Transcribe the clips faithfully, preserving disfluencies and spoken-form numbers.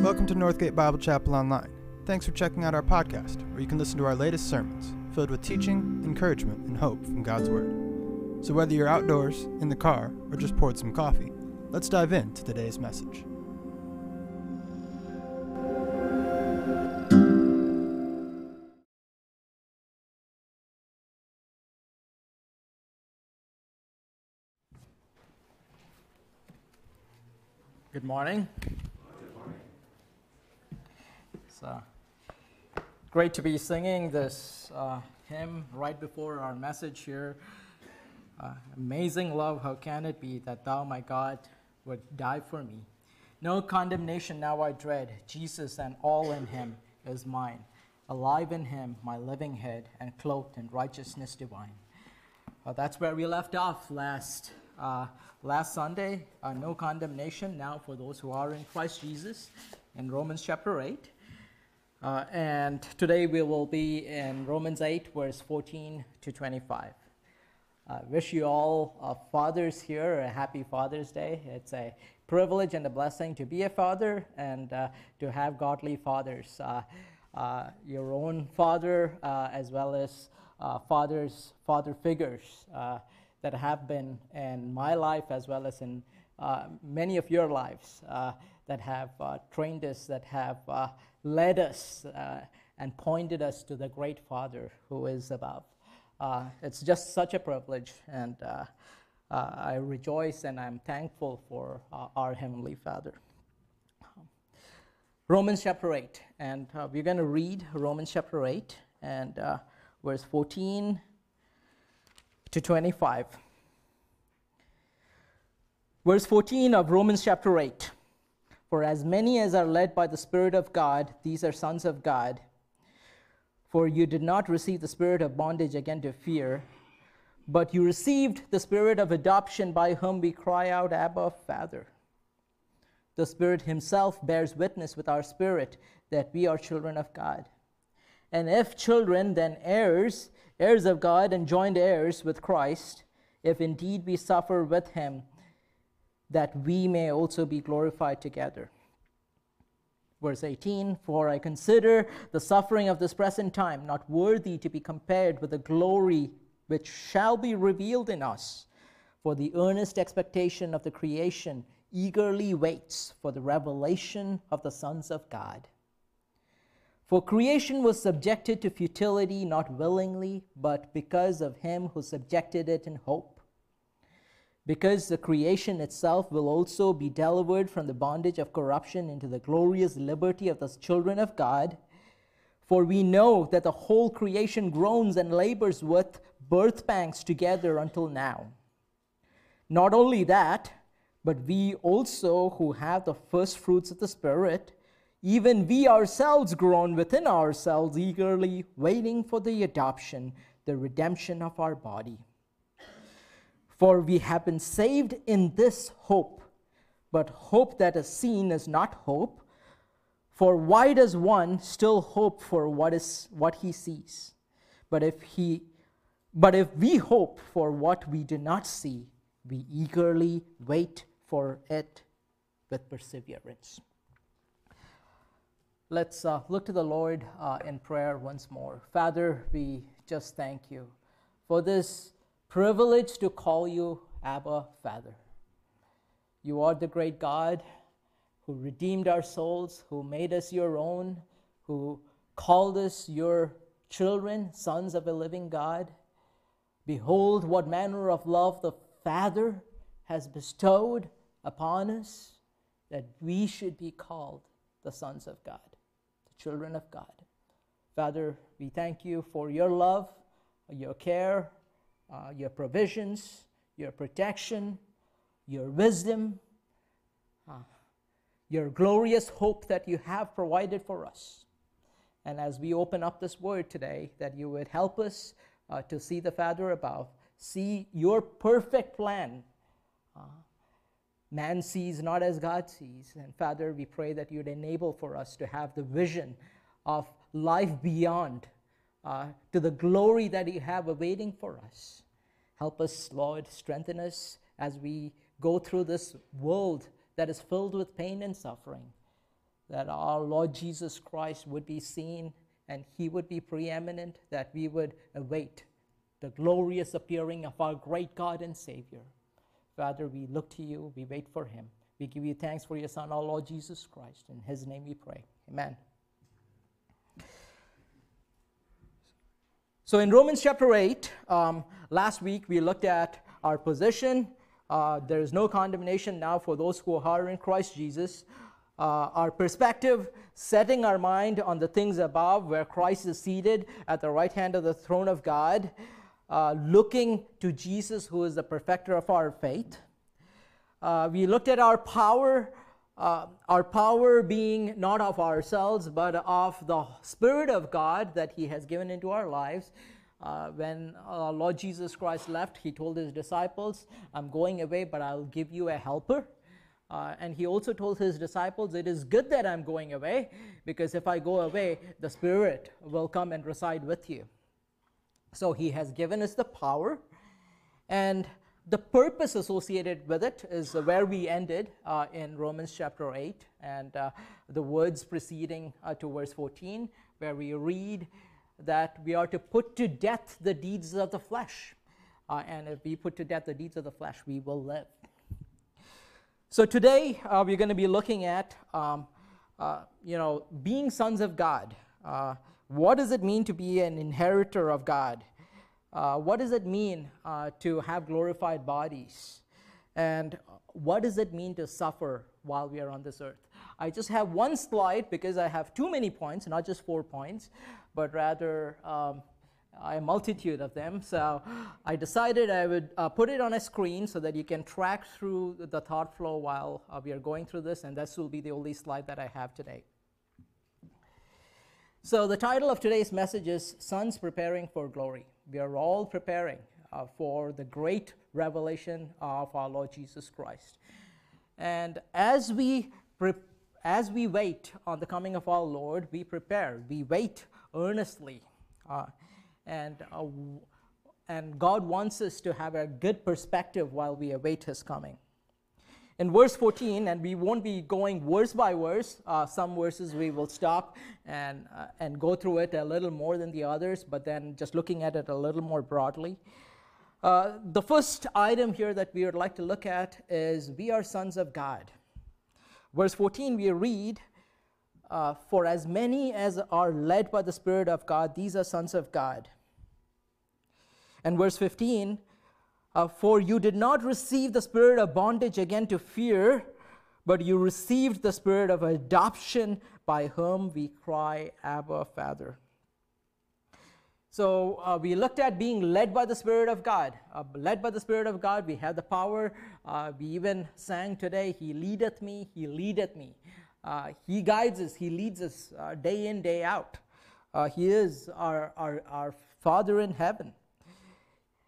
Welcome to Northgate Bible Chapel Online. Thanks for checking out our podcast, where you can listen to our latest sermons, filled with teaching, encouragement, and hope from God's Word. So whether you're outdoors, in the car, or just poured some coffee, let's dive into today's message. Good morning. Good morning. It's uh, great to be singing this uh, hymn right before our message here. Uh, Amazing love, how can it be that thou, my God, would die for me? No condemnation now I dread. Jesus and all in him is mine. Alive in him, my living head, and clothed in righteousness divine. Uh, that's where we left off last Uh, last Sunday, uh, no condemnation now for those who are in Christ Jesus in Romans chapter eight. Uh, and today we will be in Romans eight, verse fourteen to twenty-five. I uh, wish you all uh, fathers here a happy Father's Day. It's a privilege and a blessing to be a father and uh, to have godly fathers. Uh, uh, your own father uh, as well as uh, fathers, father figures. Uh, that have been in my life as well as in uh, many of your lives uh, that have uh, trained us, that have uh, led us uh, and pointed us to the great Father who is above. Uh, it's just such a privilege, and uh, uh, I rejoice and I'm thankful for uh, our Heavenly Father. Romans chapter eight, and uh, we're going to read Romans chapter eight and uh, verse fourteen to twenty-five. Verse fourteen of Romans chapter eight. For as many as are led by the Spirit of God, these are sons of God. For you did not receive the spirit of bondage again to fear, but you received the spirit of adoption, by whom we cry out, Abba, Father. The Spirit himself bears witness with our spirit that we are children of God. And if children, then heirs, heirs of God and joint heirs with Christ, if indeed we suffer with him, that we may also be glorified together. Verse eighteen, for I consider the suffering of this present time not worthy to be compared with the glory which shall be revealed in us. For the earnest expectation of the creation eagerly waits for the revelation of the sons of God. For creation was subjected to futility, not willingly, but because of him who subjected it in hope. Because the creation itself will also be delivered from the bondage of corruption into the glorious liberty of the children of God. For we know that the whole creation groans and labors with birth pangs together until now. Not only that, but we also who have the first fruits of the Spirit, even we ourselves groan within ourselves, eagerly waiting for the adoption, the redemption of our body. For we have been saved in this hope, but hope that is seen is not hope. For why does one still hope for what is what he sees? But if he, but if we hope for what we do not see, we eagerly wait for it with perseverance. Let's uh, look to the Lord uh, in prayer once more. Father, we just thank you for this privilege to call you Abba, Father. You are the great God who redeemed our souls, who made us your own, who called us your children, sons of a living God. Behold, what manner of love the Father has bestowed upon us, that we should be called the sons of God, children of God. Father, we thank you for your love, your care, uh, your provisions, your protection, your wisdom, uh, your glorious hope that you have provided for us. And as we open up this word today, that you would help us uh, to see the Father above, see your perfect plan. Uh, Man sees not as God sees. And Father, we pray that you'd enable for us to have the vision of life beyond, uh, to the glory that you have awaiting for us. Help us, Lord, strengthen us as we go through this world that is filled with pain and suffering. that our Lord Jesus Christ would be seen and he would be preeminent, that we would await the glorious appearing of our great God and Savior. Father, we look to you, we wait for him. We give you thanks for your Son, our Lord Jesus Christ. In his name we pray. Amen. So in Romans chapter eight, um, last week we looked at our position. Uh, there is no condemnation now for those who are in Christ Jesus. Uh, our perspective, setting our mind on the things above, where Christ is seated at the right hand of the throne of God, uh, looking to Jesus, who is the perfecter of our faith. Uh, we looked at our power, uh, our power being not of ourselves, but of the Spirit of God that he has given into our lives. Uh, when uh, Lord Jesus Christ left, he told his disciples, "I'm going away, but I'll give you a helper." Uh, and he also told his disciples, it is good that I'm going away, because if I go away, the Spirit will come and reside with you. So he has given us the power, and the purpose associated with it is where we ended uh, in Romans chapter eight, and uh, the words preceding uh, to verse fourteen, where we read that we are to put to death the deeds of the flesh, uh, and if we put to death the deeds of the flesh, we will live. So today uh, we're going to be looking at, um, uh, you know, being sons of God. Uh, what does it mean to be an inheritor of God? Uh, what does it mean uh, to have glorified bodies? And what does it mean to suffer while we are on this earth? I just have one slide because I have too many points, not just four points, but rather um, a multitude of them. So I decided I would uh, put it on a screen so that you can track through the thought flow while uh, we are going through this, and this will be the only slide that I have today. So the title of today's message is Sons Preparing for Glory. We are all preparing uh, for the great revelation of our Lord Jesus Christ. And as we, as we wait on the coming of our Lord, we prepare, we wait earnestly. Uh, And, uh, and God wants us to have a good perspective while we await his coming. In verse fourteen, and we won't be going verse by verse. Uh, some verses we will stop and, uh, and go through it a little more than the others, but then just looking at it a little more broadly. Uh, the first item here that we would like to look at is we are sons of God. Verse fourteen, we read, Uh, for as many as are led by the Spirit of God, these are sons of God. And verse fifteen, uh, for you did not receive the spirit of bondage again to fear, but you received the spirit of adoption, by whom we cry, Abba, Father. So uh, we looked at being led by the Spirit of God. Uh, led by the Spirit of God, we have the power. Uh, we even sang today, he leadeth me, he leadeth me. Uh, he guides us, he leads us uh, day in, day out. Uh, he is our, our, our Father in heaven.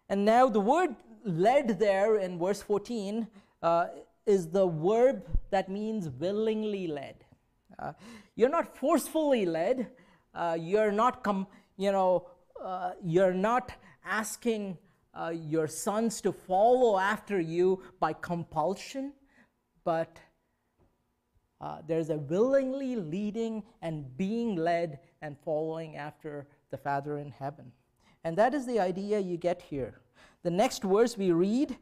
And now the word led there in verse fourteen uh, is the verb that means willingly led. Uh, you're not forcefully led. Uh, you're not, com you know, uh, you're not asking uh, your sons to follow after you by compulsion, but Uh, there's a willingly leading and being led and following after the Father in heaven. And that is the idea you get here. The next verse we read,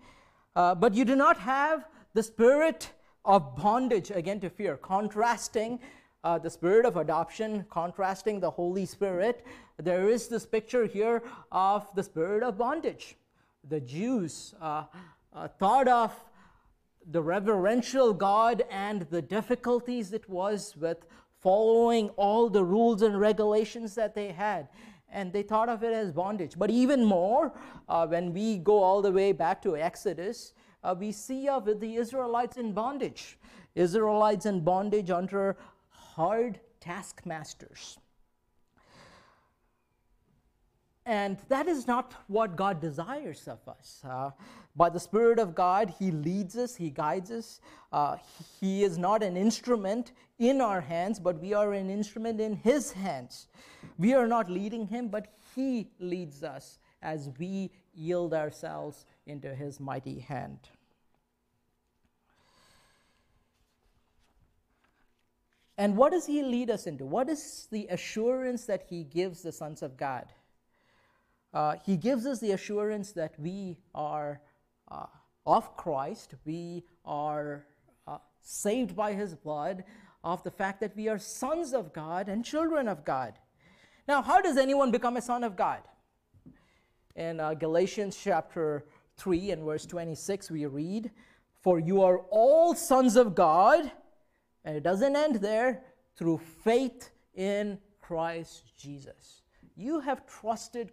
uh, but you do not have the spirit of bondage again to fear, contrasting uh, the spirit of adoption, contrasting the Holy Spirit. There is this picture here of the spirit of bondage. The Jews uh, uh, thought of the reverential God and the difficulties it was with following all the rules and regulations that they had. And they thought of it as bondage. But even more, uh, when we go all the way back to Exodus, uh, we see of the Israelites in bondage. Israelites in bondage under hard taskmasters. And that is not what God desires of us. Uh, by the Spirit of God, he leads us, he guides us. Uh, he is not an instrument in our hands, but we are an instrument in his hands. We are not leading him, but he leads us as we yield ourselves into his mighty hand. And what does he lead us into? What is the assurance that he gives the sons of God? Uh, he gives us the assurance that we are uh, of Christ, we are uh, saved by his blood, of the fact that we are sons of God and children of God. Now, how does anyone become a son of God? In uh, Galatians chapter three and verse twenty-six, we read, "For you are all sons of God," and it doesn't end there, "through faith in Christ Jesus." You have trusted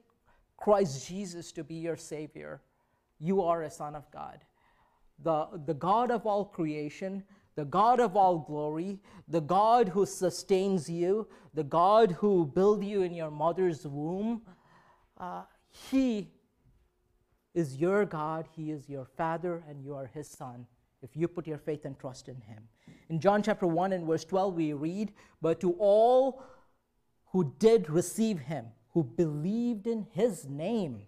Christ Jesus to be your Savior. You are a son of God. The, the God of all creation, the God of all glory, the God who sustains you, the God who built you in your mother's womb, uh, he is your God, he is your Father, and you are his son, if you put your faith and trust in him. In John chapter one and verse twelve, we read, "But to all who did receive him, who believed in his name,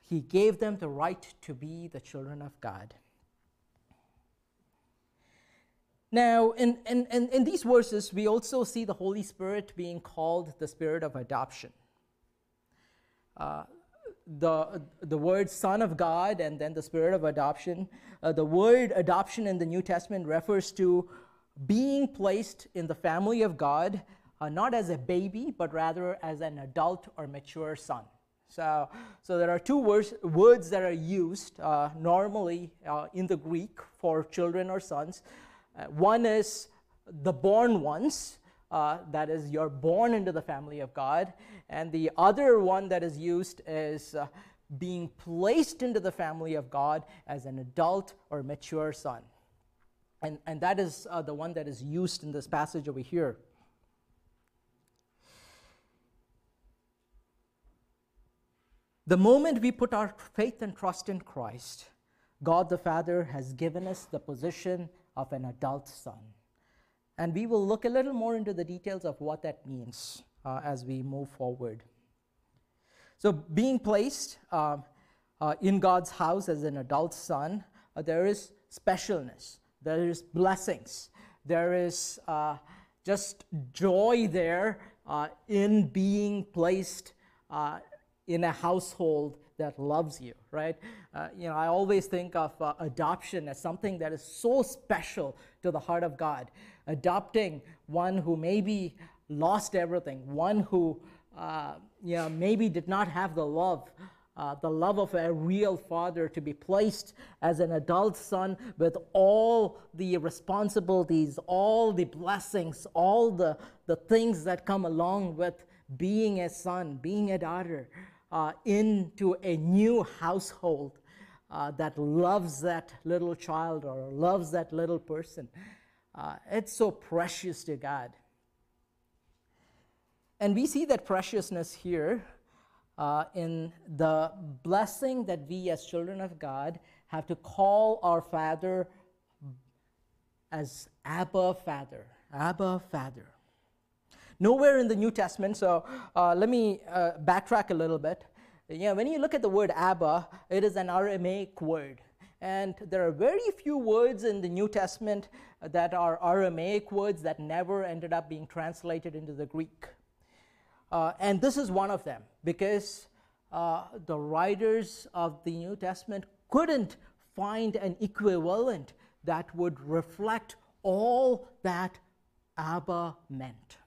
he gave them the right to be the children of God." Now, in, in, in, in these verses, we also see the Holy Spirit being called the Spirit of adoption. Uh, the, the word Son of God and then the Spirit of adoption, uh, the word adoption in the New Testament refers to being placed in the family of God, uh, not as a baby, but rather as an adult or mature son. So, so there are two words, words that are used uh, normally uh, in the Greek for children or sons. Uh, one is the born ones, uh, that is, you're born into the family of God. And the other one that is used is uh, being placed into the family of God as an adult or mature son. And, and that is uh, the one that is used in this passage over here. The moment we put our faith and trust in Christ, God the Father has given us the position of an adult son. And we will look a little more into the details of what that means uh, as we move forward. So being placed uh, uh, in God's house as an adult son, uh, there is specialness, there is blessings, there is uh, just joy there uh, in being placed uh, in a household that loves you, right? Uh, you know, I always think of uh, adoption as something that is so special to the heart of God. Adopting one who maybe lost everything, one who, uh, you know, maybe did not have the love, uh, the love of a real father, to be placed as an adult son with all the responsibilities, all the blessings, all the, the things that come along with being a son, being a daughter. Uh, into a new household uh, that loves that little child or loves that little person. Uh, it's so precious to God. And we see that preciousness here uh, in the blessing that we as children of God have to call our Father as Abba Father, Abba Father. Nowhere in the New Testament, so uh, let me uh, backtrack a little bit. You know, when you look at the word Abba, it is an Aramaic word. And there are very few words in the New Testament that are Aramaic words that never ended up being translated into the Greek. Uh, and this is one of them, because uh, the writers of the New Testament couldn't find an equivalent that would reflect all that Abba meant.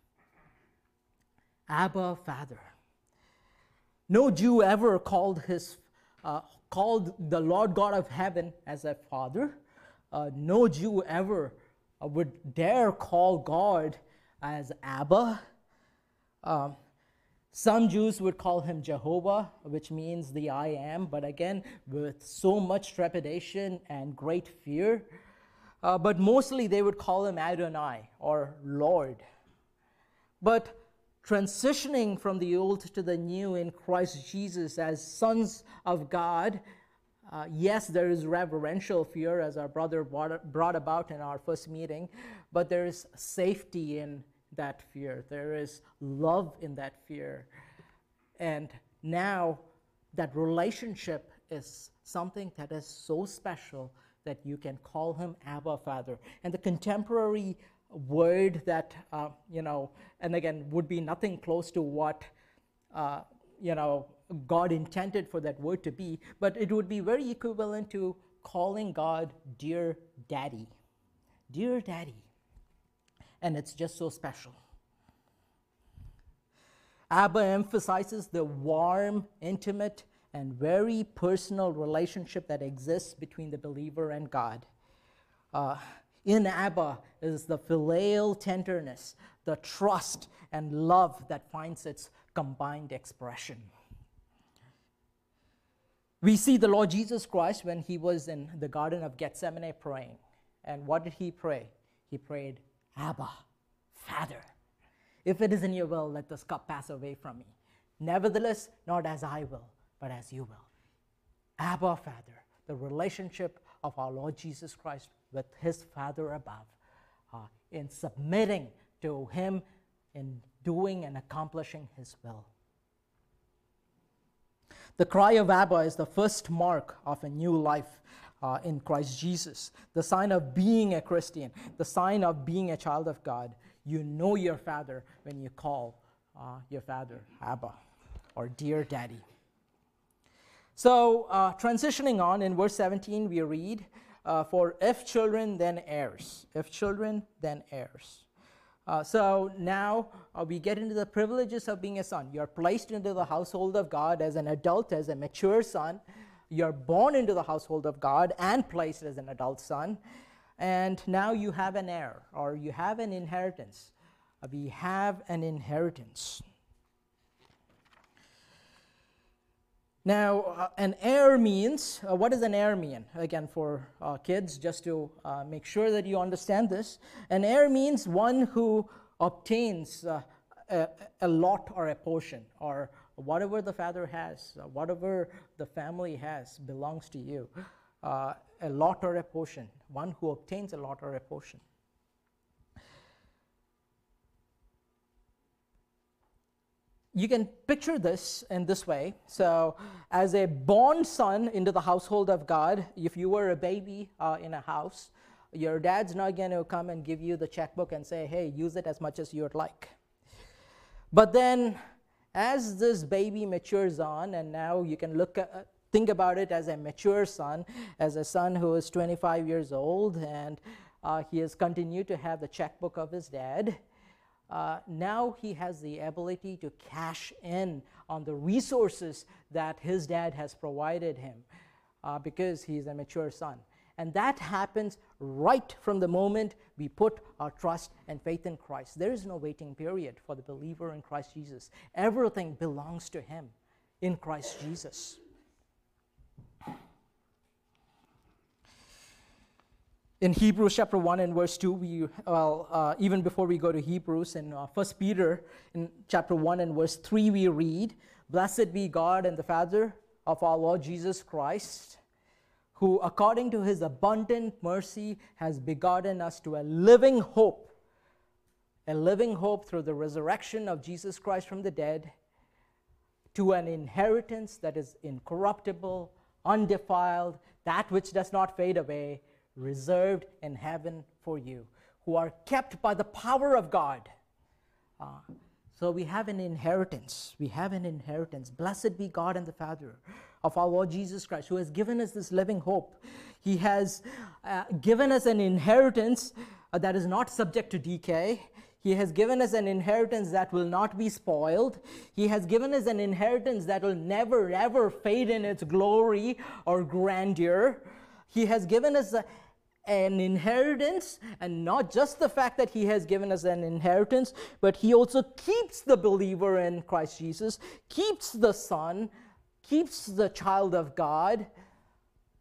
Abba, Father. No Jew ever called his, uh, called the Lord God of heaven as a father. Uh, no Jew ever uh, would dare call God as Abba. Um, some Jews would call him Jehovah, which means the I am, but again, with so much trepidation and great fear. Uh, but mostly they would call him Adonai or Lord. But transitioning from the old to the new in Christ Jesus as sons of God, uh, yes, there is reverential fear, as our brother brought about in our first meeting, but there is safety in that fear. There is love in that fear. And now that relationship is something that is so special that you can call him Abba Father. And the contemporary word that, uh, you know, and again, would be nothing close to what, uh, you know, God intended for that word to be, but it would be very equivalent to calling God dear daddy, dear daddy. And it's just so special. Abba emphasizes the warm, intimate, and very personal relationship that exists between the believer and God. Uh, in Abba is the filial tenderness, the trust and love that finds its combined expression. We see the Lord Jesus Christ when he was in the Garden of Gethsemane praying. And what did he pray? He prayed, Abba, Father, if it is in your will, let this cup pass away from me. Nevertheless, not as I will, but as you will. Abba, Father, the relationship of our Lord Jesus Christ with his Father above, uh, in submitting to him, in doing and accomplishing his will. The cry of Abba is the first mark of a new life uh, in Christ Jesus, the sign of being a Christian, the sign of being a child of God. You know your Father when you call uh, your Father Abba, or dear daddy. So uh, transitioning on, in verse seventeen we read, uh, for if children, then heirs. If children, then heirs. Uh, so now uh, we get into the privileges of being a son. You're placed into the household of God as an adult, as a mature son. You're born into the household of God and placed as an adult son. And now you have an heir, or you have an inheritance. Uh, we have an inheritance. Now, uh, an heir means, uh, what does an heir mean? Again, for uh, kids, just to uh, make sure that you understand this. An heir means one who obtains uh, a, a lot or a portion, or whatever the father has, whatever the family has belongs to you. Uh, a lot or a portion, one who obtains a lot or a portion. You can picture this in this way. So as a born son into the household of God, if you were a baby uh, in a house, your dad's not going to come and give you the checkbook and say, hey, use it as much as you'd like. But then as this baby matures on, and now you can look at, think about it as a mature son, as a son who is twenty-five years old, and uh, he has continued to have the checkbook of his dad. Uh, now he has the ability to cash in on the resources that his dad has provided him uh, because he's a mature son. And that happens right from the moment we put our trust and faith in Christ. There is no waiting period for the believer in Christ Jesus. Everything belongs to him in Christ Jesus. In Hebrews chapter one and verse two, we, well, uh, even before we go to Hebrews, in uh, First Peter in chapter one and verse three, we read, Blessed be God and the Father of our Lord Jesus Christ, who according to his abundant mercy has begotten us to a living hope, a living hope through the resurrection of Jesus Christ from the dead, to an inheritance that is incorruptible, undefiled, that which does not fade away, reserved in heaven for you, who are kept by the power of God. Uh, so we have an inheritance. We have an inheritance. Blessed be God and the Father of our Lord Jesus Christ, who has given us this living hope. He has uh, given us an inheritance uh, that is not subject to decay. He has given us an inheritance that will not be spoiled. He has given us an inheritance that will never, ever fade in its glory or grandeur. He has given us a an inheritance, and not just the fact that he has given us an inheritance, but he also keeps the believer in Christ Jesus, keeps the son, keeps the child of God,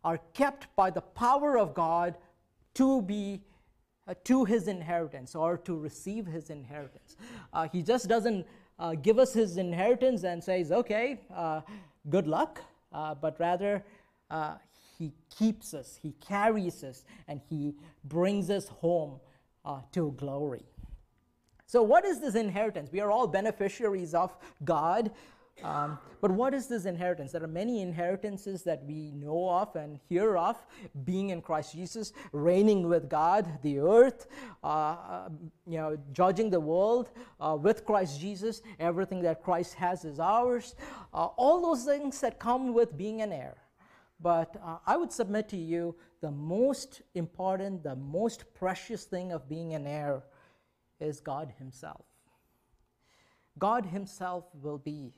are kept by the power of God to be uh, to his inheritance, or to receive his inheritance. Uh, he just doesn't uh, give us his inheritance and says, okay, uh, good luck, uh, but rather uh, he keeps us, he carries us, and he brings us home uh, to glory. So what is this inheritance? We are all beneficiaries of God. Um, but what is this inheritance? There are many inheritances that we know of and hear of, being in Christ Jesus, reigning with God, the earth, uh, you know, judging the world uh, with Christ Jesus. Everything that Christ has is ours. Uh, all those things that come with being an heir. But uh, I would submit to you the most important, the most precious thing of being an heir is God himself. God himself will be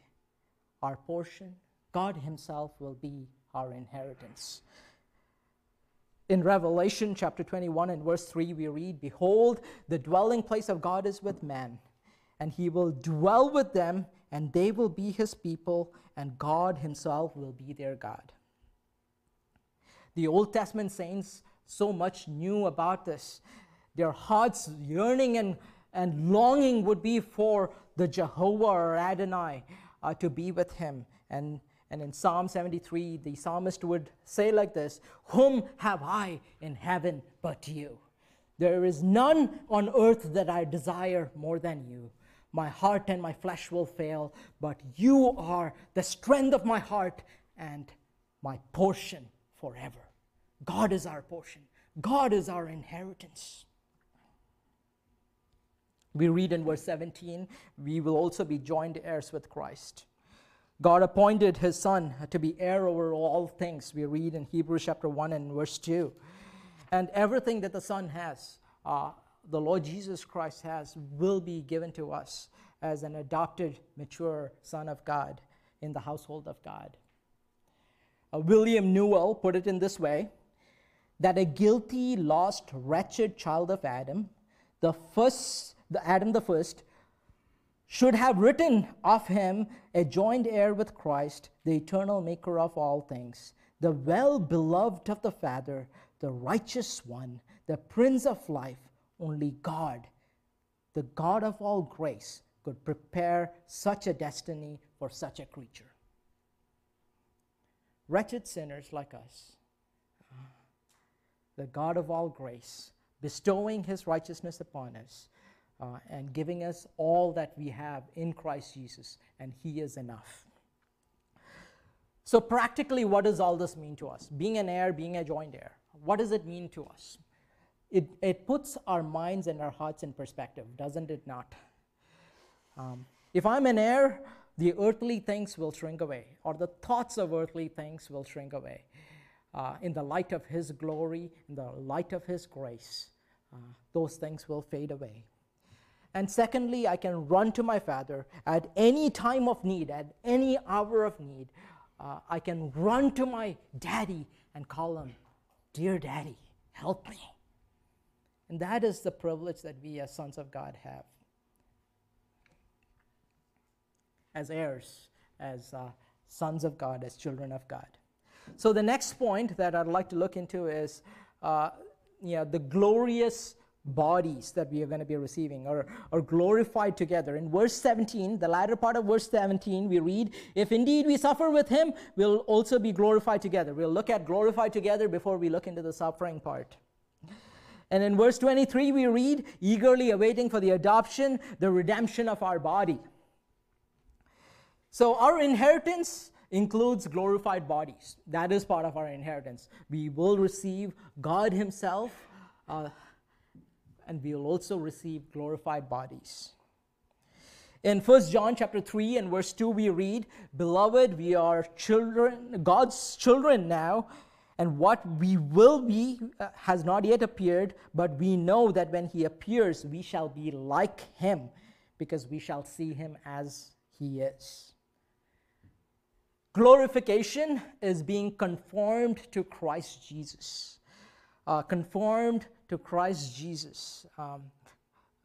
our portion. God himself will be our inheritance. In Revelation chapter twenty-one and verse three, we read, "Behold, the dwelling place of God is with man, and he will dwell with them, and they will be his people, and God himself will be their God." The Old Testament saints so much knew about this. Their hearts yearning and, and longing would be for the Jehovah or Adonai, Uh, to be with him. And, and in Psalm seventy-three, the psalmist would say like this, "Whom have I in heaven but you? There is none on earth that I desire more than you. My heart and my flesh will fail, but you are the strength of my heart and my portion forever." God is our portion. God is our inheritance. We read in verse seventeen, "We will also be joint heirs with Christ." God appointed his Son to be heir over all things. We read in Hebrews chapter one and verse two. And everything that the Son has, uh, the Lord Jesus Christ has, will be given to us as an adopted, mature Son of God in the household of God. Uh, William Newell put it in this way, that a guilty, lost, wretched child of Adam, the first... The Adam the first should have written of him a joint heir with Christ, the eternal maker of all things, the well-beloved of the Father, the righteous one, the Prince of life. Only God, the God of all grace, could prepare such a destiny for such a creature. Wretched sinners like us, the God of all grace, bestowing his righteousness upon us, Uh, and giving us all that we have in Christ Jesus, and he is enough. So practically, what does all this mean to us? Being an heir, being a joint heir. What does it mean to us? It, it puts our minds and our hearts in perspective, doesn't it not? Um, if I'm an heir, the earthly things will shrink away, or the thoughts of earthly things will shrink away. Uh, in the light of his glory, in the light of his grace, uh, those things will fade away. And secondly, I can run to my Father at any time of need, at any hour of need. Uh, I can run to my daddy and call him, "Dear Daddy, help me." And that is the privilege that we as sons of God have. As heirs, as uh, sons of God, as children of God. So the next point that I'd like to look into is uh, you know, the glorious bodies that we are going to be receiving or, or glorified together. In verse seventeen, the latter part of verse seventeen, we read, "If indeed we suffer with him, we'll also be glorified together." We'll look at glorified together before we look into the suffering part. And in verse twenty-three, we read, "Eagerly awaiting for the adoption, the redemption of our body." So our inheritance includes glorified bodies. That is part of our inheritance. We will receive God himself, uh, and we will also receive glorified bodies. In First John chapter three and verse two, we read, "Beloved, we are children, God's children now, and what we will be uh, has not yet appeared, but we know that when he appears, we shall be like him, because we shall see him as he is." Glorification is being conformed to Christ Jesus. Uh, conformed to Christ Jesus, um,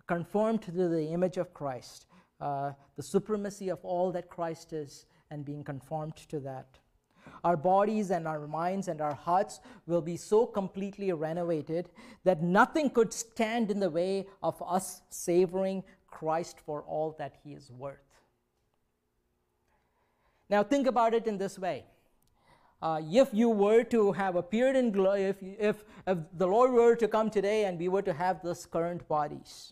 conformed to the image of Christ, uh, the supremacy of all that Christ is, and being conformed to that. Our bodies and our minds and our hearts will be so completely renovated that nothing could stand in the way of us savoring Christ for all that he is worth. Now think about it in this way. Uh, if you were to have appeared in glory, if, if, if the Lord were to come today and we were to have this current bodies,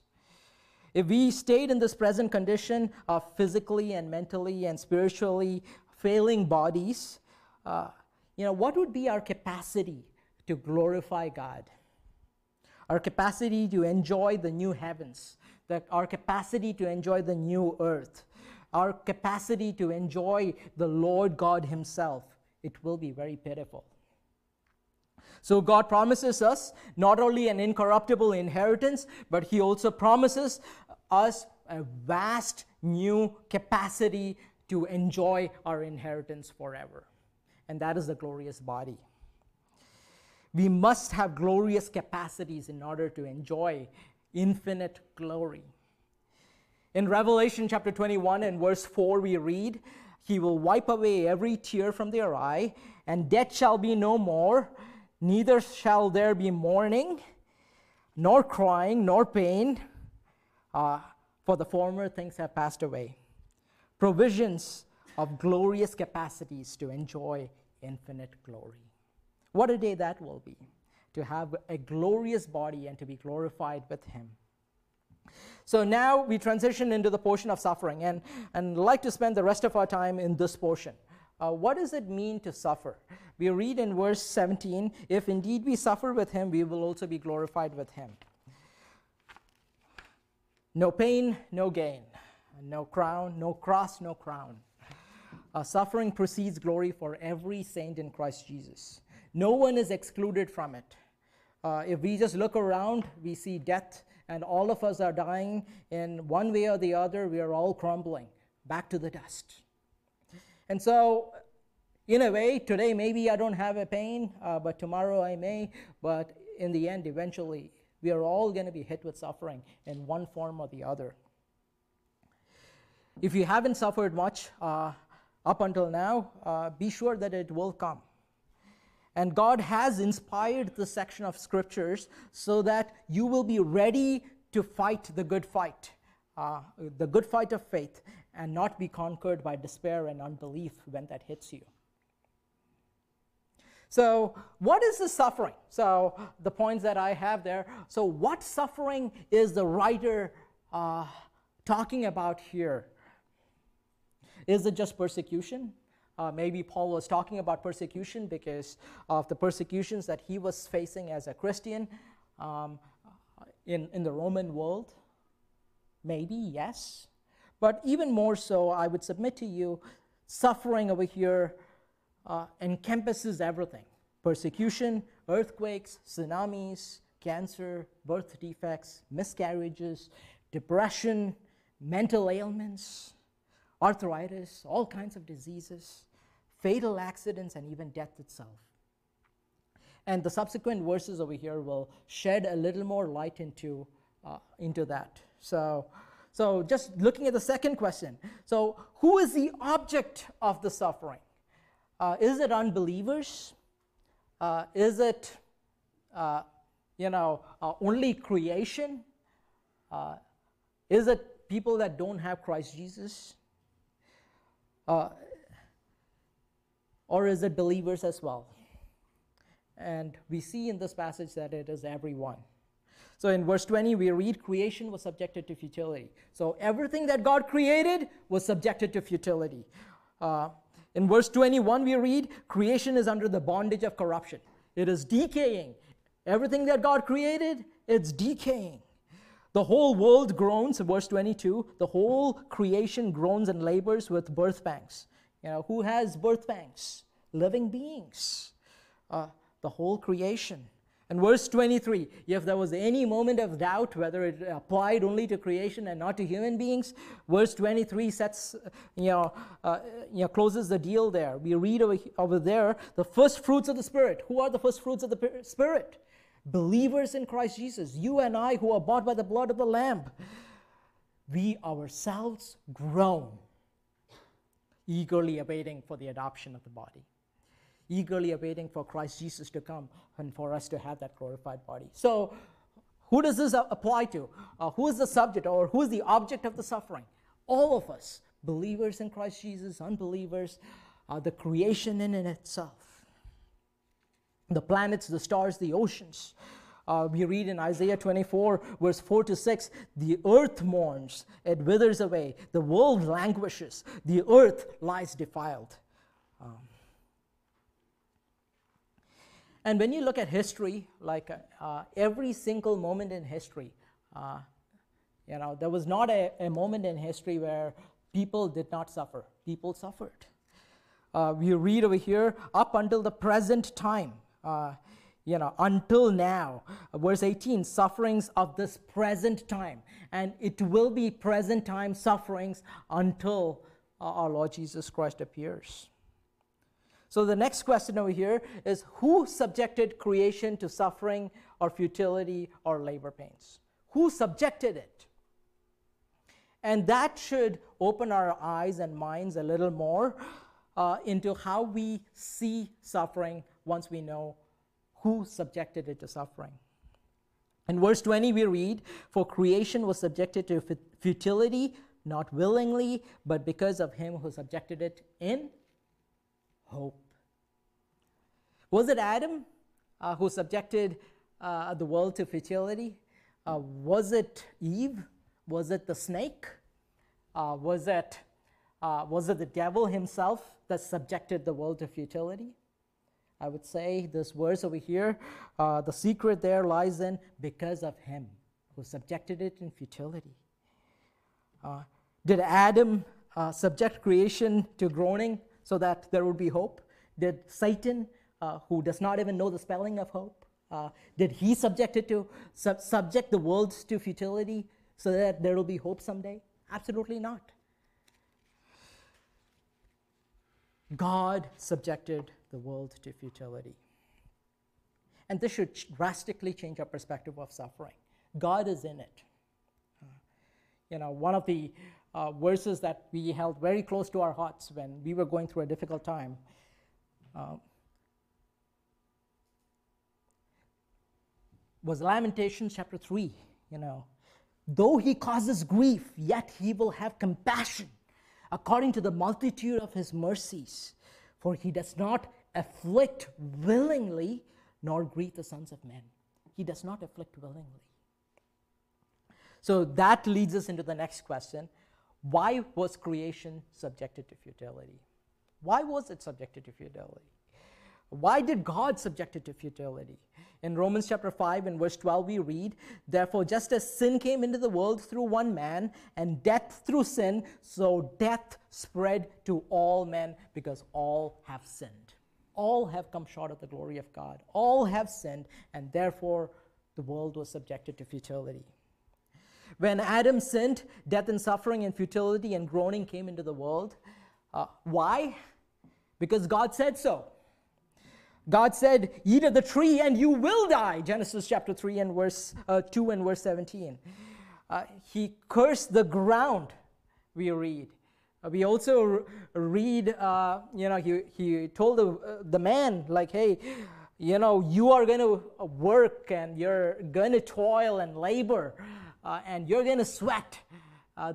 If we stayed in this present condition of physically and mentally and spiritually failing bodies, uh, you know, what would be our capacity to glorify God? Our capacity to enjoy the new heavens, that our capacity to enjoy the new earth, our capacity to enjoy the Lord God himself, it will be very pitiful. So God promises us not only an incorruptible inheritance, but he also promises us a vast new capacity to enjoy our inheritance forever. And that is the glorious body. We must have glorious capacities in order to enjoy infinite glory. In Revelation chapter twenty-one and verse four, we read, "He will wipe away every tear from their eye, and death shall be no more. Neither shall there be mourning, nor crying, nor pain, uh, for the former things have passed away." Provisions of glorious capacities to enjoy infinite glory. What a day that will be, to have a glorious body and to be glorified with him. So now we transition into the portion of suffering, and and like to spend the rest of our time in this portion. Uh, what does it mean to suffer? We read in verse seventeen, "If indeed we suffer with him, we will also be glorified with him." No pain, no gain. No crown, no cross, no crown. Uh, suffering precedes glory for every saint in Christ Jesus. No one is excluded from it. Uh, if we just look around, we see death, and all of us are dying in one way or the other. We are all crumbling back to the dust. And so, in a way, today maybe I don't have a pain, uh, but tomorrow I may. But in the end, eventually, we are all going to be hit with suffering in one form or the other. If you haven't suffered much uh, up until now, uh, be sure that it will come. And God has inspired this section of scriptures so that you will be ready to fight the good fight, uh, the good fight of faith, and not be conquered by despair and unbelief when that hits you. So what is the suffering? So the points that I have there. So what suffering is the writer uh, talking about here? Is it just persecution? Uh, maybe Paul was talking about persecution because of the persecutions that he was facing as a Christian um, in, in the Roman world. Maybe, yes. But even more so, I would submit to you, suffering over here Uh, encompasses everything: persecution, earthquakes, tsunamis, cancer, birth defects, miscarriages, depression, mental ailments, arthritis, all kinds of diseases, fatal accidents, and even death itself. And the subsequent verses over here will shed a little more light into, uh, into that. So, so just looking at the second question. So who is the object of the suffering? Uh, is it unbelievers? Uh, is it, uh, you know, uh, only creation? Uh, is it people that don't have Christ Jesus? Uh, or is it believers as well? And we see in this passage that it is everyone. So in verse twenty, we read, "Creation was subjected to futility." So everything that God created was subjected to futility. Uh, In verse twenty-one, we read, "Creation is under the bondage of corruption." It is decaying. Everything that God created, it's decaying. "The whole world groans," verse twenty-two, "the whole creation groans and labors with birth pangs." You know, who has birth pangs? Living beings. Uh, the whole creation. And verse twenty-three, if there was any moment of doubt whether it applied only to creation and not to human beings, verse twenty-three sets, you know, uh, you know, closes the deal there. We read over, over there, "The first fruits of the Spirit." Who are the first fruits of the Spirit? Believers in Christ Jesus. You and I, who are bought by the blood of the Lamb, we ourselves groan, eagerly awaiting for the adoption of the body. Eagerly awaiting for Christ Jesus to come and for us to have that glorified body. So who does this apply to? Uh, who is the subject, or who is the object of the suffering? All of us, believers in Christ Jesus, unbelievers, uh, the creation in, in itself. The planets, the stars, the oceans, Uh, we read in Isaiah twenty-four, verse four to six, the earth mourns, it withers away, the world languishes, the earth lies defiled. Um, and when you look at history, like uh, every single moment in history, uh, you know, there was not a, a moment in history where people did not suffer. People suffered. Uh, we read over here, up until the present time, uh, you know, until now, verse eighteen, sufferings of this present time, and it will be present time sufferings until uh, our Lord Jesus Christ appears. So the next question over here is, who subjected creation to suffering or futility or labor pains? Who subjected it? And that should open our eyes and minds a little more Uh, into how we see suffering once we know who subjected it to suffering. In verse twenty we read, for creation was subjected to futility, not willingly, but because of him who subjected it in hope. Was it Adam uh, who subjected uh, the world to futility? Uh, was it Eve? Was it the snake? Uh, was it Uh, was it the devil himself that subjected the world to futility? I would say this verse over here, uh, the secret there lies in because of him who subjected it in futility. Uh, did Adam uh, subject creation to groaning so that there would be hope? Did Satan, uh, who does not even know the spelling of hope, uh, did he subject it to sub subject the world to futility so that there will be hope someday? Absolutely not. God subjected the world to futility. And this should drastically change our perspective of suffering. God is in it. Uh, you know, one of the uh, verses that we held very close to our hearts when we were going through a difficult time. Uh, was Lamentations chapter three, you know. Though he causes grief, yet he will have compassion, according to the multitude of his mercies, for he does not afflict willingly, nor grieve the sons of men. He does not afflict willingly. So that leads us into the next question. Why was creation subjected to futility? Why was it subjected to futility? Why did God subject it to futility? In Romans chapter five and verse twelve we read, therefore just as sin came into the world through one man and death through sin, so death spread to all men because all have sinned. All have come short of the glory of God. All have sinned, and therefore the world was subjected to futility. When Adam sinned, death and suffering and futility and groaning came into the world. Uh, why? Because God said so. God said, eat of the tree and you will die. Genesis chapter three and verse two and verse seventeen. Uh, he cursed the ground, we read. Uh, we also read, uh, you know, he, he told the, uh, the man, like, hey, you know, you are going to work and you're going to toil and labor uh, and you're going to sweat. Uh,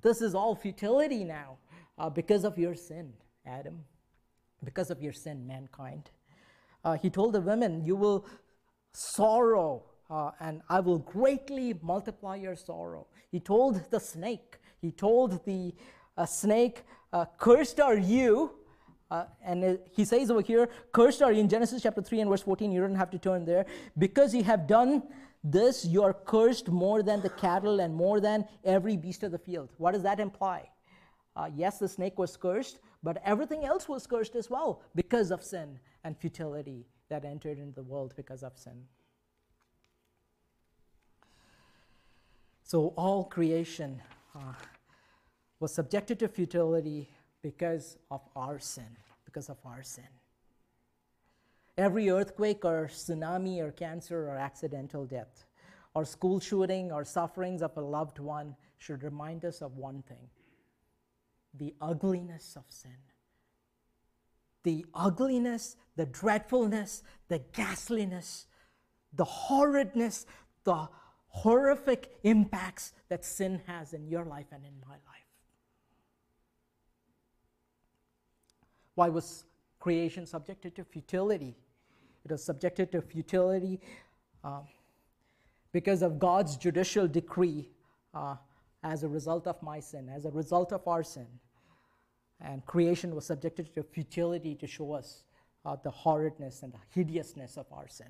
this is all futility now uh, because of your sin, Adam. Because of your sin, mankind. Uh, he told the women, you will sorrow, uh, and I will greatly multiply your sorrow. He told the snake, he told the uh, snake, uh, cursed are you, uh, and uh, he says over here, cursed are you, in Genesis chapter three and verse fourteen, you don't have to turn there, because you have done this, you are cursed more than the cattle and more than every beast of the field. What does that imply? Uh, yes, the snake was cursed, but everything else was cursed as well because of sin and futility that entered into the world because of sin. So all creation uh, was subjected to futility because of our sin, because of our sin. Every earthquake or tsunami or cancer or accidental death or school shooting or sufferings of a loved one should remind us of one thing: the ugliness of sin. The ugliness, the dreadfulness, the ghastliness, the horridness, the horrific impacts that sin has in your life and in my life. Why was creation subjected to futility? It was subjected to futility um, because of God's judicial decree uh, as a result of my sin, as a result of our sin. And creation was subjected to futility to show us uh, the horridness and the hideousness of our sin.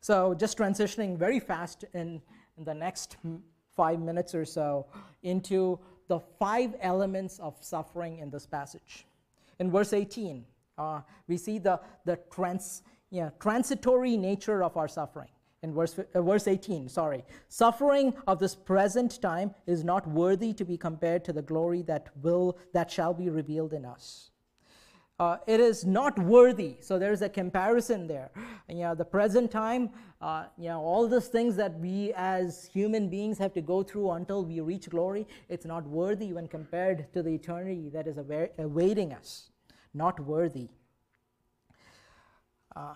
So just transitioning very fast in, in the next five minutes or so into the five elements of suffering in this passage. In verse eighteen, uh, we see the, the trans, you know, transitory nature of our suffering. In verse, uh, verse eighteen, sorry. Suffering of this present time is not worthy to be compared to the glory that will, that shall be revealed in us. Uh, it is not worthy. So there's a comparison there. And, you know, the present time, uh, you know, all these things that we as human beings have to go through until we reach glory, it's not worthy when compared to the eternity that is awaiting us. Not worthy. Uh,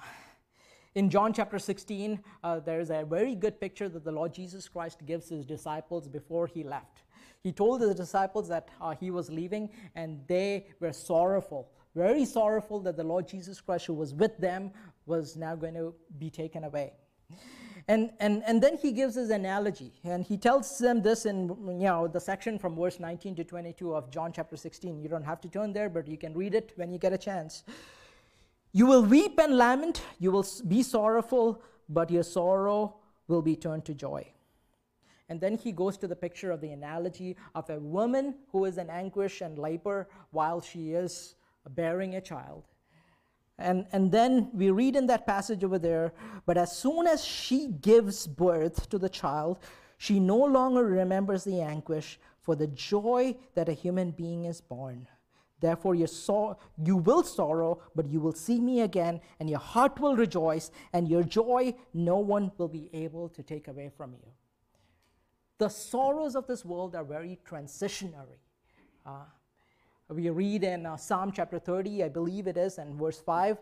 in John chapter sixteen, uh, there's a very good picture that the Lord Jesus Christ gives his disciples before he left. He told his disciples that uh, he was leaving, and they were sorrowful. Very sorrowful that the Lord Jesus Christ, who was with them, was now going to be taken away. And, and, and then he gives his analogy, and he tells them this in, you know, the section from verse nineteen to twenty-two of John chapter sixteen. You don't have to turn there, but you can read it when you get a chance. You will weep and lament, you will be sorrowful, but your sorrow will be turned to joy. And then he goes to the picture of the analogy of a woman who is in anguish and labor while she is bearing a child. And, and then we read in that passage over there, but as soon as she gives birth to the child, she no longer remembers the anguish for the joy that a human being is born. Therefore you, saw, you will sorrow, but you will see me again, and your heart will rejoice, and your joy no one will be able to take away from you. The sorrows of this world are very transitionary. Uh, We read in uh, Psalm chapter thirty, I believe it is, and verse five,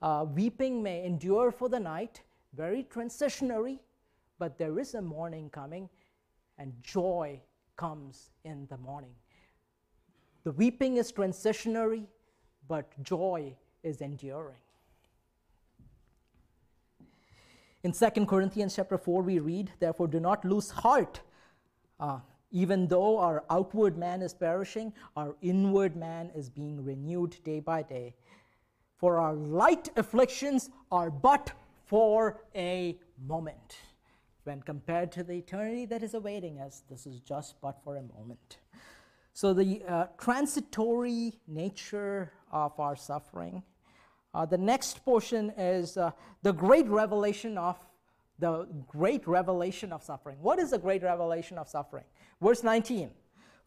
uh, weeping may endure for the night, very transitionary, but there is a morning coming, and joy comes in the morning. The weeping is transitionary, but joy is enduring. In Second Corinthians chapter four, we read, therefore do not lose heart. Uh, Even though our outward man is perishing, our inward man is being renewed day by day. For our light afflictions are but for a moment. When compared to the eternity that is awaiting us, this is just but for a moment. So the uh, transitory nature of our suffering. Uh, the next portion is uh, the great revelation of The great revelation of suffering. What is the great revelation of suffering? Verse nineteen,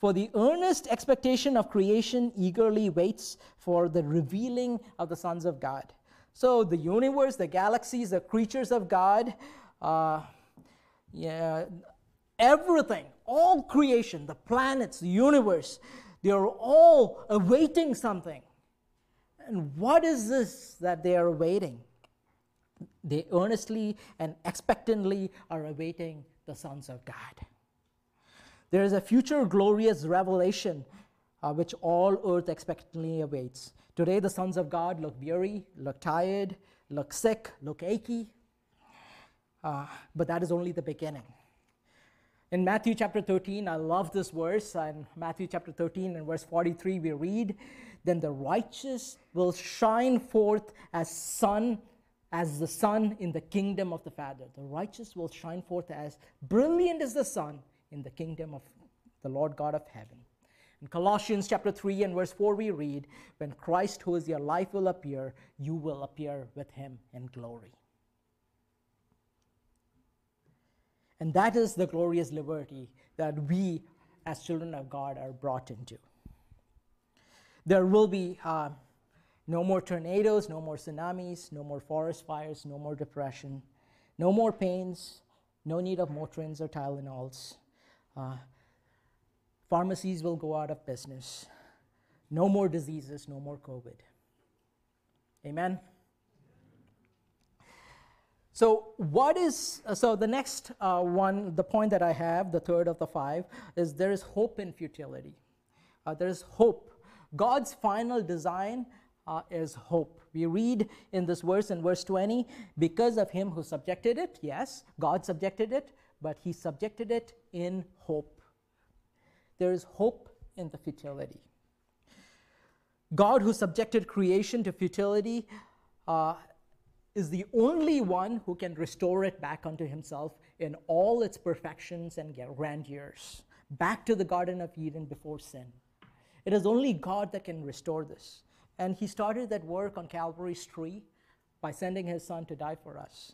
for the earnest expectation of creation eagerly waits for the revealing of the sons of God. So the universe, the galaxies, the creatures of God, uh, yeah, everything, all creation, the planets, the universe, they are all awaiting something. And what is this that they are awaiting? They earnestly and expectantly are awaiting the sons of God. There is a future glorious revelation uh, which all earth expectantly awaits. Today the sons of God look weary, look tired, look sick, look achy. Uh, but that is only the beginning. In Matthew chapter thirteen, I love this verse. In Matthew chapter thirteen and verse forty-three we read, then the righteous will shine forth as sun as the sun in the kingdom of the Father. The righteous will shine forth as brilliant as the sun in the kingdom of the Lord God of heaven. In Colossians chapter three and verse four we read, when Christ, who is your life, will appear, you will appear with him in glory. And that is the glorious liberty that we as children of God are brought into. There will be uh, no more tornadoes, no more tsunamis, no more forest fires, no more depression, no more pains, no need of Motrins or Tylenols. Uh, pharmacies will go out of business. No more diseases, no more COVID. Amen? So what is, so the next uh, one, the point that I have, the third of the five, is there is hope in futility. Uh, there is hope. God's final design uh, is hope. We read in this verse, in verse twenty, because of him who subjected it. Yes, God subjected it, but he subjected it in hope. There is hope in the futility. God, who subjected creation to futility, uh, is the only one who can restore it back unto himself in all its perfections and grandeurs, back to the Garden of Eden before sin. It is only God that can restore this. And he started that work on Calvary's tree by sending his son to die for us.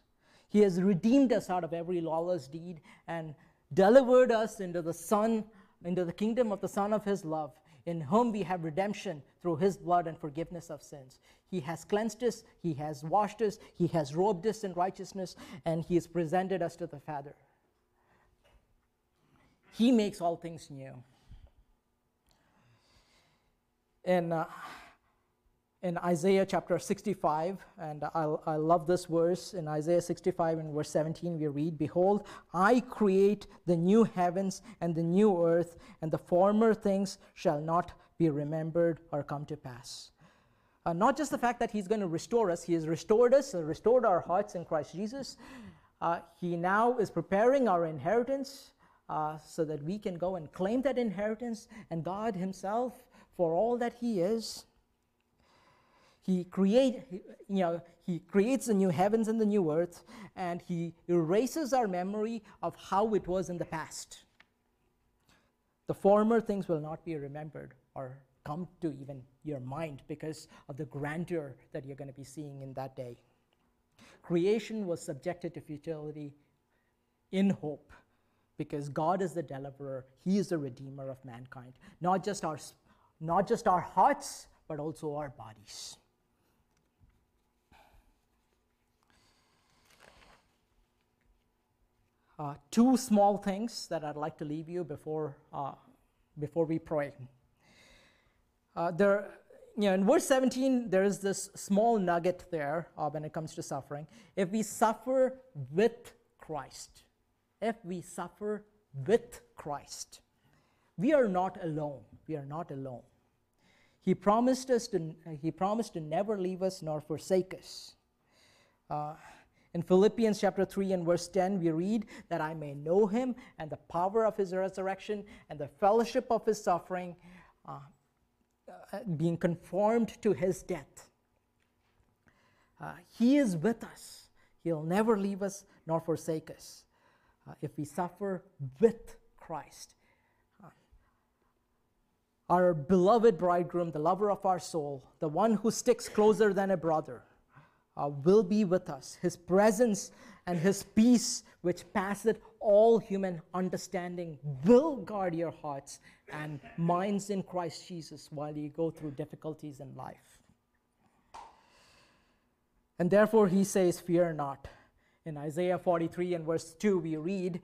He has redeemed us out of every lawless deed and delivered us into the Son, into the kingdom of the Son of his love, in whom we have redemption through his blood and forgiveness of sins. He has cleansed us, he has washed us, he has robed us in righteousness, and he has presented us to the Father. He makes all things new. In, uh, in Isaiah chapter sixty-five, and I, I love this verse, in Isaiah sixty-five and verse seventeen, we read, "Behold, I create the new heavens and the new earth, and the former things shall not be remembered or come to pass." Uh, not just the fact that he's going to restore us, he has restored us, restored our hearts in Christ Jesus. Uh, he now is preparing our inheritance uh, so that we can go and claim that inheritance, and God himself, for all that he is, he create, you know, he creates the new heavens and the new earth, and he erases our memory of how it was in the past. The former things will not be remembered or come to even your mind because of the grandeur that you're going to be seeing in that day. Creation was subjected to futility in hope because God is the deliverer. He is the redeemer of mankind, not just our spirit, not just our hearts, but also our bodies. Uh, two small things that I'd like to leave you before, uh, before we pray. Uh, there, you know, in verse seventeen, there is this small nugget there uh, when it comes to suffering. If we suffer with Christ, if we suffer with Christ, we are not alone. We are not alone. He promised us to, he promised to never leave us nor forsake us. Uh, in Philippians chapter three and verse ten, we read that I may know him and the power of his resurrection and the fellowship of his suffering, uh, uh, being conformed to his death. Uh, he is with us. He'll never leave us nor forsake us. Uh, if we suffer with Christ, our beloved bridegroom, the lover of our soul, the one who sticks closer than a brother, uh, will be with us. His presence and his peace, which passeth all human understanding, will guard your hearts and minds in Christ Jesus while you go through difficulties in life. And therefore he says, fear not. In Isaiah forty-three and verse two, we read,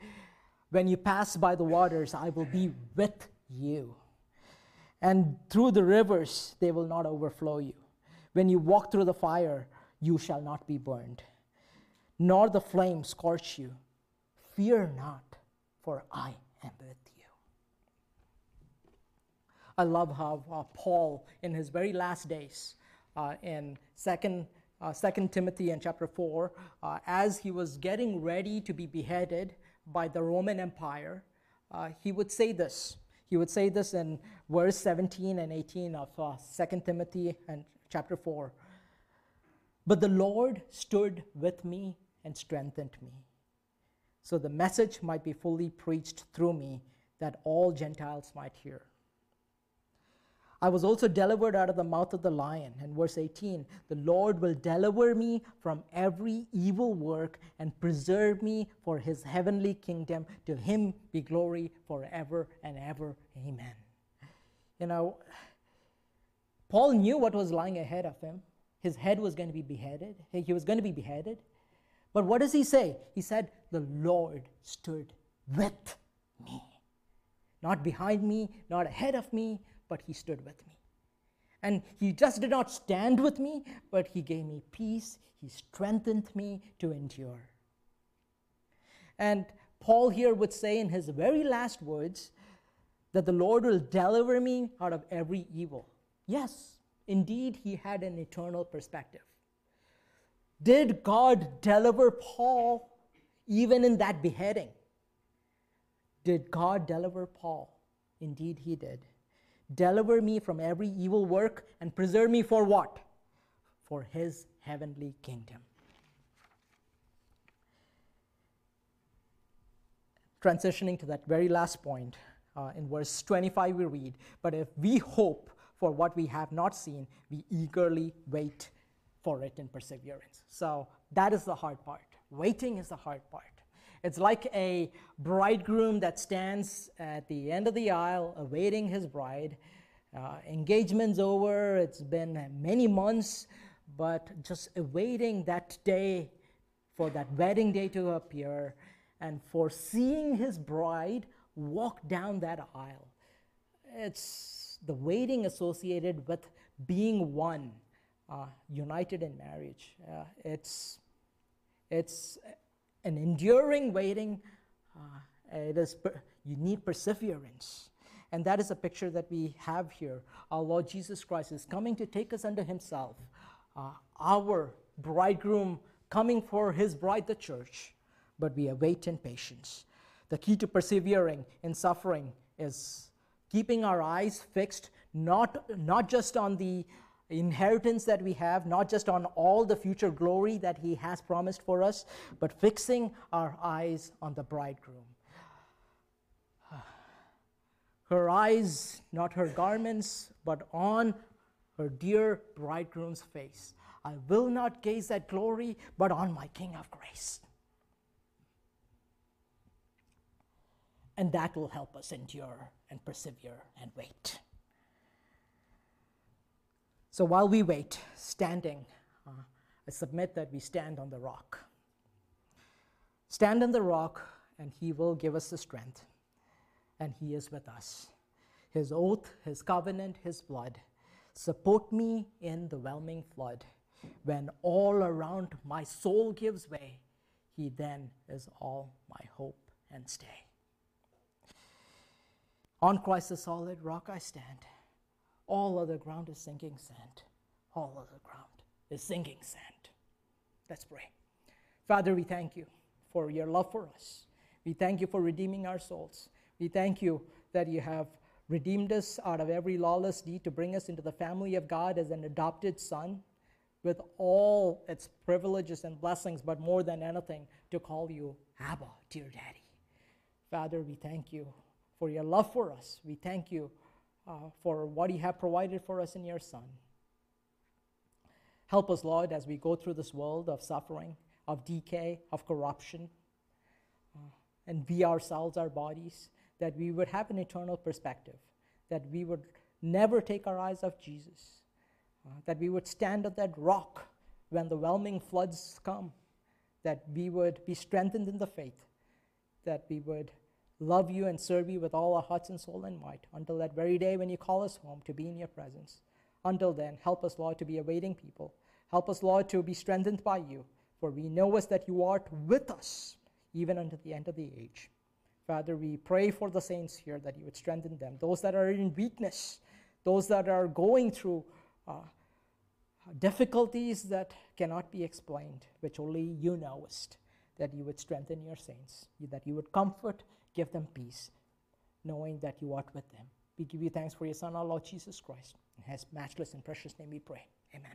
when you pass by the waters, I will be with you. And through the rivers, they will not overflow you. When you walk through the fire, you shall not be burned, nor the flame scorch you. Fear not, for I am with you. I love how uh, Paul, in his very last days, uh, in second, uh, second Timothy and chapter four, uh, as he was getting ready to be beheaded by the Roman Empire, uh, he would say this. He would say this in verse seventeen and eighteen of uh, second Timothy and chapter four. But the Lord stood with me and strengthened me, so the message might be fully preached through me, that all Gentiles might hear. I was also delivered out of the mouth of the lion. In verse eighteen, the Lord will deliver me from every evil work and preserve me for his heavenly kingdom. To him be glory forever and ever. Amen. You know, Paul knew what was lying ahead of him. His head was going to be beheaded. He was going to be beheaded. But what does he say? He said, the Lord stood with me. Not behind me, not ahead of me, but he stood with me. And he just did not stand with me, but he gave me peace. He strengthened me to endure. And Paul here would say in his very last words that the Lord will deliver me out of every evil. Yes, Indeed, he had an eternal perspective. Did God deliver Paul even in that beheading? Did God deliver Paul? Indeed, he did. Deliver me from every evil work and preserve me for what? For his heavenly kingdom. Transitioning to that very last point, uh, in verse twenty-five we read, "But if we hope for what we have not seen, we eagerly wait for it in perseverance." So that is the hard part. Waiting is the hard part. It's like a bridegroom that stands at the end of the aisle awaiting his bride. Uh, engagement's over, it's been many months, but just awaiting that day, for that wedding day to appear, and for seeing his bride walk down that aisle. It's the waiting associated with being one, uh, united in marriage. Uh, it's, it's an enduring waiting. Uh, it is per you need perseverance. And that is a picture that we have here. Our Lord Jesus Christ is coming to take us unto himself. Uh, our bridegroom coming for his bride, the church. But we await in patience. The key to persevering in suffering is keeping our eyes fixed, not, not just on the inheritance that we have, not just on all the future glory that he has promised for us, but fixing our eyes on the bridegroom. Her eyes, not her garments, but on her dear bridegroom's face. I will not gaze at glory, but on my King of grace. And that will help us endure and persevere and wait. So while we wait, standing, uh, I submit that we stand on the rock. Stand on the rock, and he will give us the strength, and he is with us. His oath, his covenant, his blood. Support me in the whelming flood. When all around my soul gives way, he then is all my hope and stay. On Christ the solid rock I stand. All other ground is sinking sand. All other ground is sinking sand. Let's pray. Father, we thank you for your love for us. We thank you for redeeming our souls. We thank you that you have redeemed us out of every lawless deed to bring us into the family of God as an adopted son, with all its privileges and blessings, but more than anything, to call you Abba, dear Daddy. Father, we thank you for your love for us. We thank you uh, for what you have provided for us in your Son. Help us, Lord, as we go through this world of suffering, of decay, of corruption, uh, and be ourselves, our bodies, that we would have an eternal perspective, that we would never take our eyes off Jesus, uh, that we would stand on that rock when the whelming floods come, that we would be strengthened in the faith, that we would love you and serve you with all our hearts and soul and might, until that very day when you call us home to be in your presence. Until then, help us, Lord, to be a waiting people. Help us, Lord, to be strengthened by you, for we know us that you art with us, even unto the end of the age. Father, we pray for the saints here, that you would strengthen them, those that are in weakness, those that are going through uh, difficulties that cannot be explained, which only you knowest, that you would strengthen your saints, that you would comfort, give them peace, knowing that you art with them. We give you thanks for your Son, our Lord Jesus Christ. In his matchless and precious name we pray. Amen.